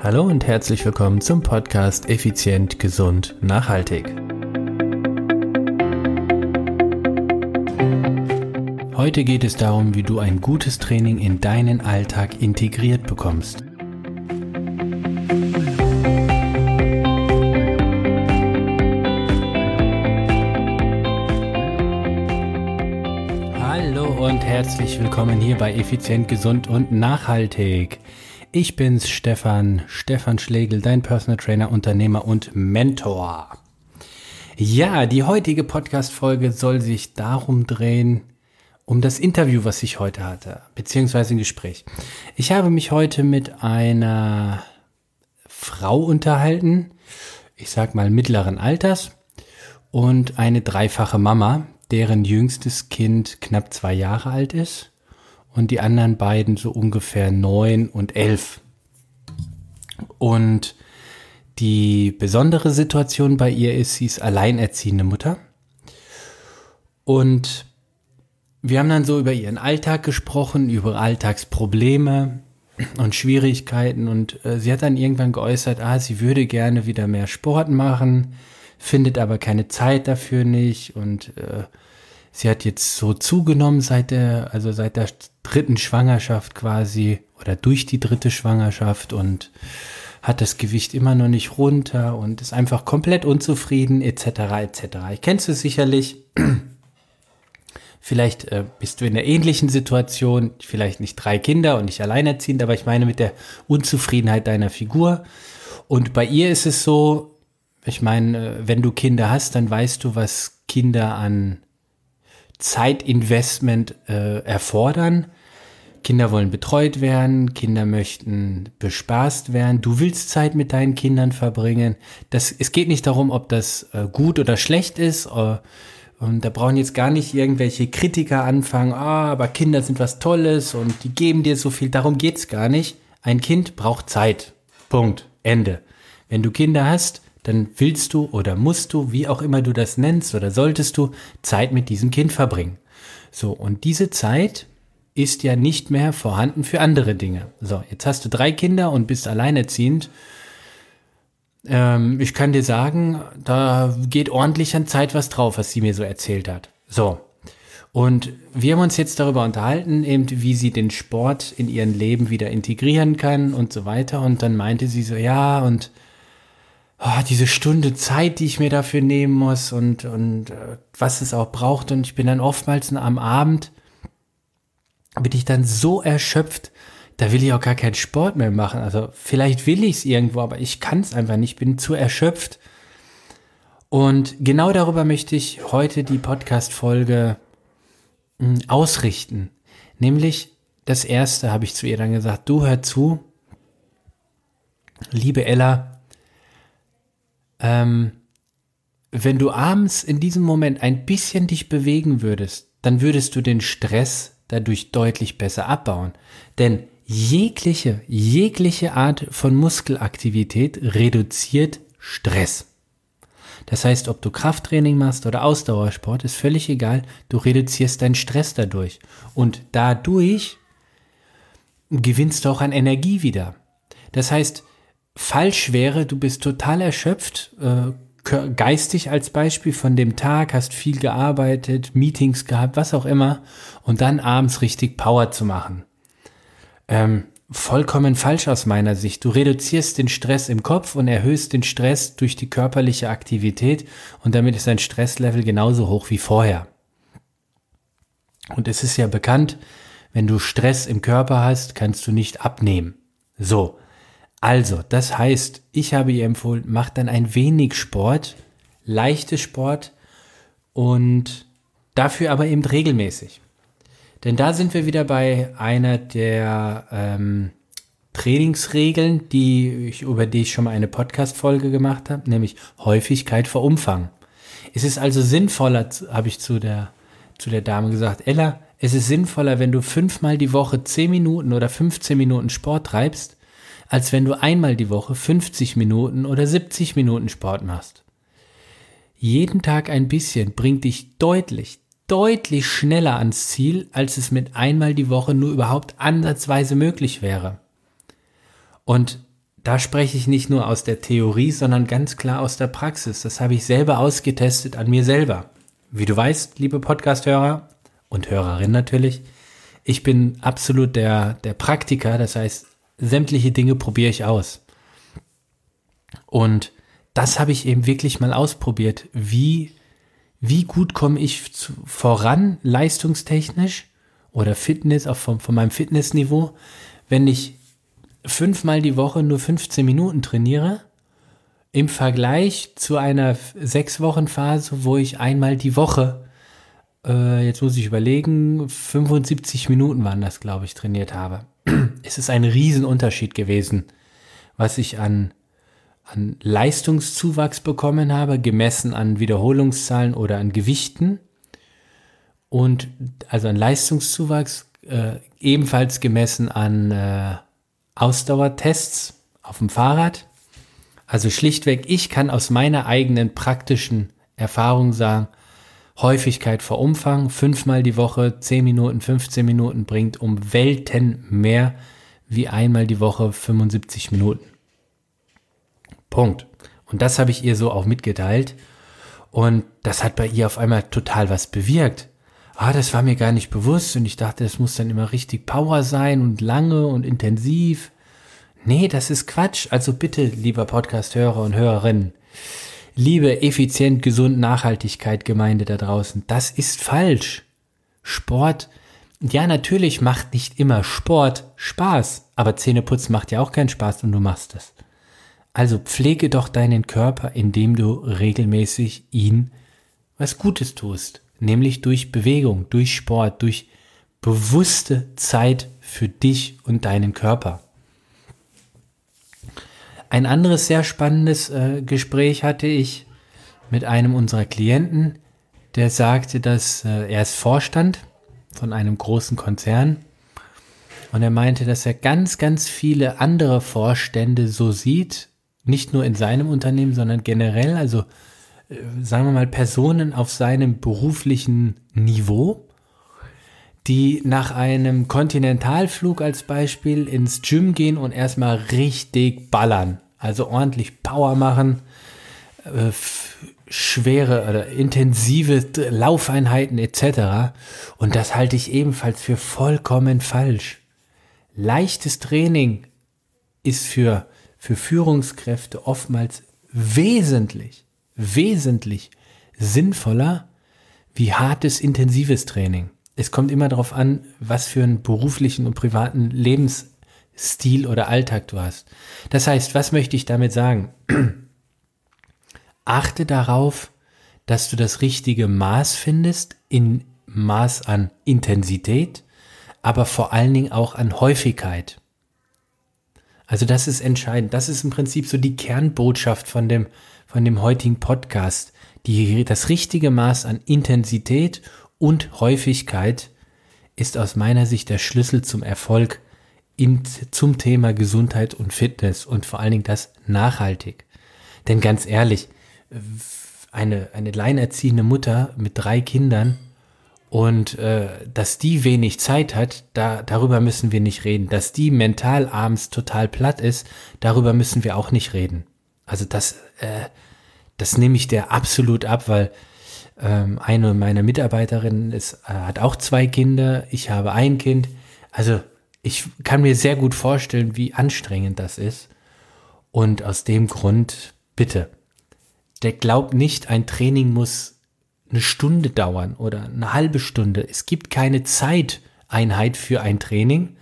Hallo und herzlich willkommen zum Podcast Effizient, Gesund, Nachhaltig. Heute geht es darum, wie du ein gutes Training in deinen Alltag integriert bekommst. Und herzlich willkommen hier bei Effizient, Gesund und Nachhaltig. Ich bin's, Stefan Schlegel, dein Personal Trainer, Unternehmer und Mentor. Ja, die heutige Podcast-Folge soll sich darum drehen, um das Interview, was ich heute hatte, beziehungsweise ein Gespräch. Ich habe mich heute mit einer Frau unterhalten, ich sag mal mittleren Alters, und eine dreifache Mama, deren jüngstes Kind knapp 2 Jahre alt ist und die anderen beiden so ungefähr 9 und 11. Und die besondere Situation bei ihr ist, sie ist alleinerziehende Mutter. Und wir haben dann so über ihren Alltag gesprochen, über Alltagsprobleme und Schwierigkeiten. Und sie hat dann irgendwann geäußert, sie würde gerne wieder mehr Sport machen, findet aber keine Zeit dafür nicht, und sie hat jetzt so zugenommen seit der 3. Schwangerschaft quasi, oder durch die 3. Schwangerschaft, und hat das Gewicht immer noch nicht runter und ist einfach komplett unzufrieden etc. Kennst du es sicherlich? Vielleicht bist du in einer ähnlichen Situation, vielleicht nicht 3 Kinder und nicht alleinerziehend, aber ich meine mit der Unzufriedenheit deiner Figur. Und bei ihr ist es so, ich meine, wenn du Kinder hast, dann weißt du, was Kinder an Zeitinvestment erfordern. Kinder wollen betreut werden, Kinder möchten bespaßt werden. Du willst Zeit mit deinen Kindern verbringen. Es geht nicht darum, ob das gut oder schlecht ist. Und da brauchen jetzt gar nicht irgendwelche Kritiker anfangen, aber Kinder sind was Tolles und die geben dir so viel. Darum geht's gar nicht. Ein Kind braucht Zeit. Punkt. Ende. Wenn du Kinder hast, dann willst du oder musst du, wie auch immer du das nennst oder solltest du, Zeit mit diesem Kind verbringen. So, und diese Zeit ist ja nicht mehr vorhanden für andere Dinge. So, jetzt hast du 3 Kinder und bist alleinerziehend. Ich kann dir sagen, da geht ordentlich an Zeit was drauf, was sie mir so erzählt hat. So, und wir haben uns jetzt darüber unterhalten, eben wie sie den Sport in ihren Leben wieder integrieren kann und so weiter. Und dann meinte sie so, ja, und diese Stunde Zeit, die ich mir dafür nehmen muss und was es auch braucht. Und ich bin dann oftmals am Abend, bin ich dann so erschöpft, da will ich auch gar keinen Sport mehr machen. Also vielleicht will ich es irgendwo, aber ich kann es einfach nicht, bin zu erschöpft. Und genau darüber möchte ich heute die Podcast-Folge ausrichten. Nämlich, das Erste habe ich zu ihr dann gesagt, du, hör zu, liebe Ella, wenn du abends in diesem Moment ein bisschen dich bewegen würdest, dann würdest du den Stress dadurch deutlich besser abbauen. Denn jegliche Art von Muskelaktivität reduziert Stress. Das heißt, ob du Krafttraining machst oder Ausdauersport, ist völlig egal, du reduzierst deinen Stress dadurch. Und dadurch gewinnst du auch an Energie wieder. Das heißt, falsch wäre, du bist total erschöpft, geistig als Beispiel von dem Tag, hast viel gearbeitet, Meetings gehabt, was auch immer, und dann abends richtig Power zu machen. Vollkommen falsch aus meiner Sicht. Du reduzierst den Stress im Kopf und erhöhst den Stress durch die körperliche Aktivität, und damit ist dein Stresslevel genauso hoch wie vorher. Und es ist ja bekannt, wenn du Stress im Körper hast, kannst du nicht abnehmen. So. Also, das heißt, ich habe ihr empfohlen, mach dann ein wenig Sport, leichtes Sport, und dafür aber eben regelmäßig. Denn da sind wir wieder bei einer der Trainingsregeln, über die ich schon mal eine Podcast-Folge gemacht habe, nämlich Häufigkeit vor Umfang. Es ist also sinnvoller, habe ich zu der Dame gesagt, Ella, es ist sinnvoller, wenn du 5-mal die Woche 10 Minuten oder 15 Minuten Sport treibst, als wenn du einmal die Woche 50 Minuten oder 70 Minuten Sport machst. Jeden Tag ein bisschen bringt dich deutlich schneller ans Ziel, als es mit einmal die Woche nur überhaupt ansatzweise möglich wäre. Und da spreche ich nicht nur aus der Theorie, sondern ganz klar aus der Praxis. Das habe ich selber ausgetestet an mir selber. Wie du weißt, liebe Podcast-Hörer und Hörerin natürlich, ich bin absolut der Praktiker, das heißt, sämtliche Dinge probiere ich aus. Und das habe ich eben wirklich mal ausprobiert. Wie gut komme ich voran, leistungstechnisch oder Fitness, auch von meinem Fitnessniveau, wenn ich 5-mal die Woche nur 15 Minuten trainiere, im Vergleich zu einer 6-Wochen-Phase, wo ich einmal die Woche, jetzt muss ich überlegen, 75 Minuten waren das, glaube ich, trainiert habe. Es ist ein Riesenunterschied gewesen, was ich an Leistungszuwachs bekommen habe, gemessen an Wiederholungszahlen oder an Gewichten. Und also an Leistungszuwachs, ebenfalls gemessen an Ausdauertests auf dem Fahrrad. Also schlichtweg, ich kann aus meiner eigenen praktischen Erfahrung sagen, Häufigkeit vor Umfang, 5-mal die Woche, 10 Minuten, 15 Minuten bringt um Welten mehr wie einmal die Woche 75 Minuten. Punkt. Und das habe ich ihr so auch mitgeteilt. Und das hat bei ihr auf einmal total was bewirkt. Das war mir gar nicht bewusst und ich dachte, das muss dann immer richtig Power sein und lange und intensiv. Nee, das ist Quatsch. Also bitte, lieber Podcast-Hörer und Hörerinnen, liebe effizient, gesund, Nachhaltigkeit-Gemeinde da draußen, das ist falsch. Sport, ja natürlich macht nicht immer Sport Spaß, aber Zähneputzen macht ja auch keinen Spaß und du machst das. Also pflege doch deinen Körper, indem du regelmäßig ihm was Gutes tust. Nämlich durch Bewegung, durch Sport, durch bewusste Zeit für dich und deinen Körper. Ein anderes sehr spannendes Gespräch hatte ich mit einem unserer Klienten, der sagte, dass er ist Vorstand von einem großen Konzern und er meinte, dass er ganz, ganz viele andere Vorstände so sieht, nicht nur in seinem Unternehmen, sondern generell, also sagen wir mal Personen auf seinem beruflichen Niveau, die nach einem Kontinentalflug als Beispiel ins Gym gehen und erstmal richtig ballern, also ordentlich Power machen, schwere oder intensive Laufeinheiten etc. Und das halte ich ebenfalls für vollkommen falsch. Leichtes Training ist für Führungskräfte oftmals wesentlich sinnvoller wie hartes, intensives Training. Es kommt immer darauf an, was für einen beruflichen und privaten Lebensstil oder Alltag du hast. Das heißt, was möchte ich damit sagen? Achte darauf, dass du das richtige Maß findest, in Maß an Intensität, aber vor allen Dingen auch an Häufigkeit. Also das ist entscheidend. Das ist im Prinzip so die Kernbotschaft von dem heutigen Podcast. Das richtige Maß an Intensität und Häufigkeit ist aus meiner Sicht der Schlüssel zum Erfolg zum Thema Gesundheit und Fitness und vor allen Dingen das nachhaltig. Denn ganz ehrlich, eine alleinerziehende Mutter mit 3 Kindern und dass die wenig Zeit hat, darüber müssen wir nicht reden. Dass die mental abends total platt ist, darüber müssen wir auch nicht reden. Also das nehme ich dir absolut ab, weil eine meiner Mitarbeiterinnen hat auch 2 Kinder, ich habe ein Kind. Also ich kann mir sehr gut vorstellen, wie anstrengend das ist. Und aus dem Grund, bitte, der glaubt nicht, ein Training muss eine Stunde dauern oder eine halbe Stunde. Es gibt keine Zeiteinheit für ein Training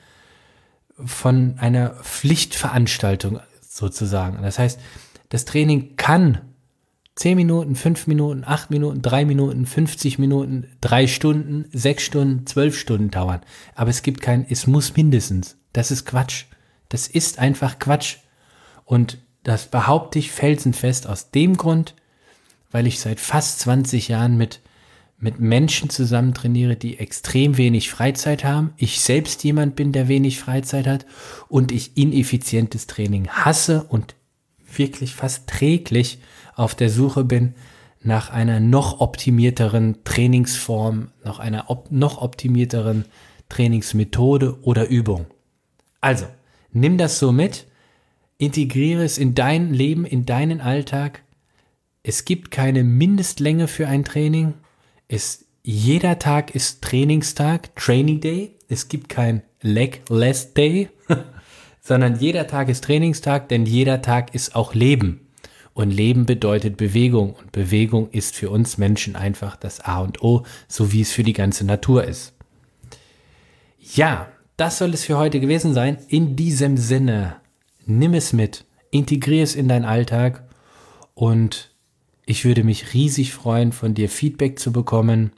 von einer Pflichtveranstaltung sozusagen. Das heißt, das Training kann 10 Minuten, 5 Minuten, 8 Minuten, 3 Minuten, 50 Minuten, 3 Stunden, 6 Stunden, 12 Stunden dauern. Aber es gibt kein, es muss mindestens. Das ist Quatsch. Das ist einfach Quatsch. Und das behaupte ich felsenfest aus dem Grund, weil ich seit fast 20 Jahren mit Menschen zusammen trainiere, die extrem wenig Freizeit haben. Ich selbst jemand bin, der wenig Freizeit hat und ich ineffizientes Training hasse und wirklich fast täglich auf der Suche bin nach einer noch optimierteren Trainingsform, nach einer noch optimierteren Trainingsmethode oder Übung. Also, nimm das so mit. Integriere es in dein Leben, in deinen Alltag. Es gibt keine Mindestlänge für ein Training. Jeder Tag ist Trainingstag, Training Day. Es gibt kein Legless Day, sondern jeder Tag ist Trainingstag, denn jeder Tag ist auch Leben. Und Leben bedeutet Bewegung. Und Bewegung ist für uns Menschen einfach das A und O, so wie es für die ganze Natur ist. Ja, das soll es für heute gewesen sein. In diesem Sinne, nimm es mit, integrier es in deinen Alltag und ich würde mich riesig freuen, von dir Feedback zu bekommen.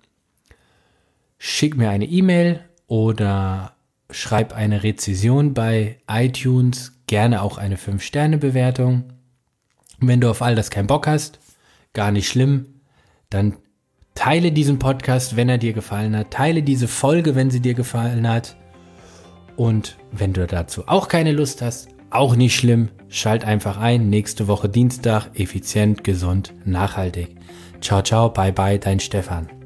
Schick mir eine E-Mail oder schreib eine Rezension bei iTunes, gerne auch eine 5-Sterne-Bewertung. Wenn du auf all das keinen Bock hast, gar nicht schlimm, dann teile diesen Podcast, wenn er dir gefallen hat, teile diese Folge, wenn sie dir gefallen hat. Und wenn du dazu auch keine Lust hast, auch nicht schlimm, schalt einfach ein, nächste Woche Dienstag, effizient, gesund, nachhaltig. Ciao, ciao, bye, bye, dein Stefan.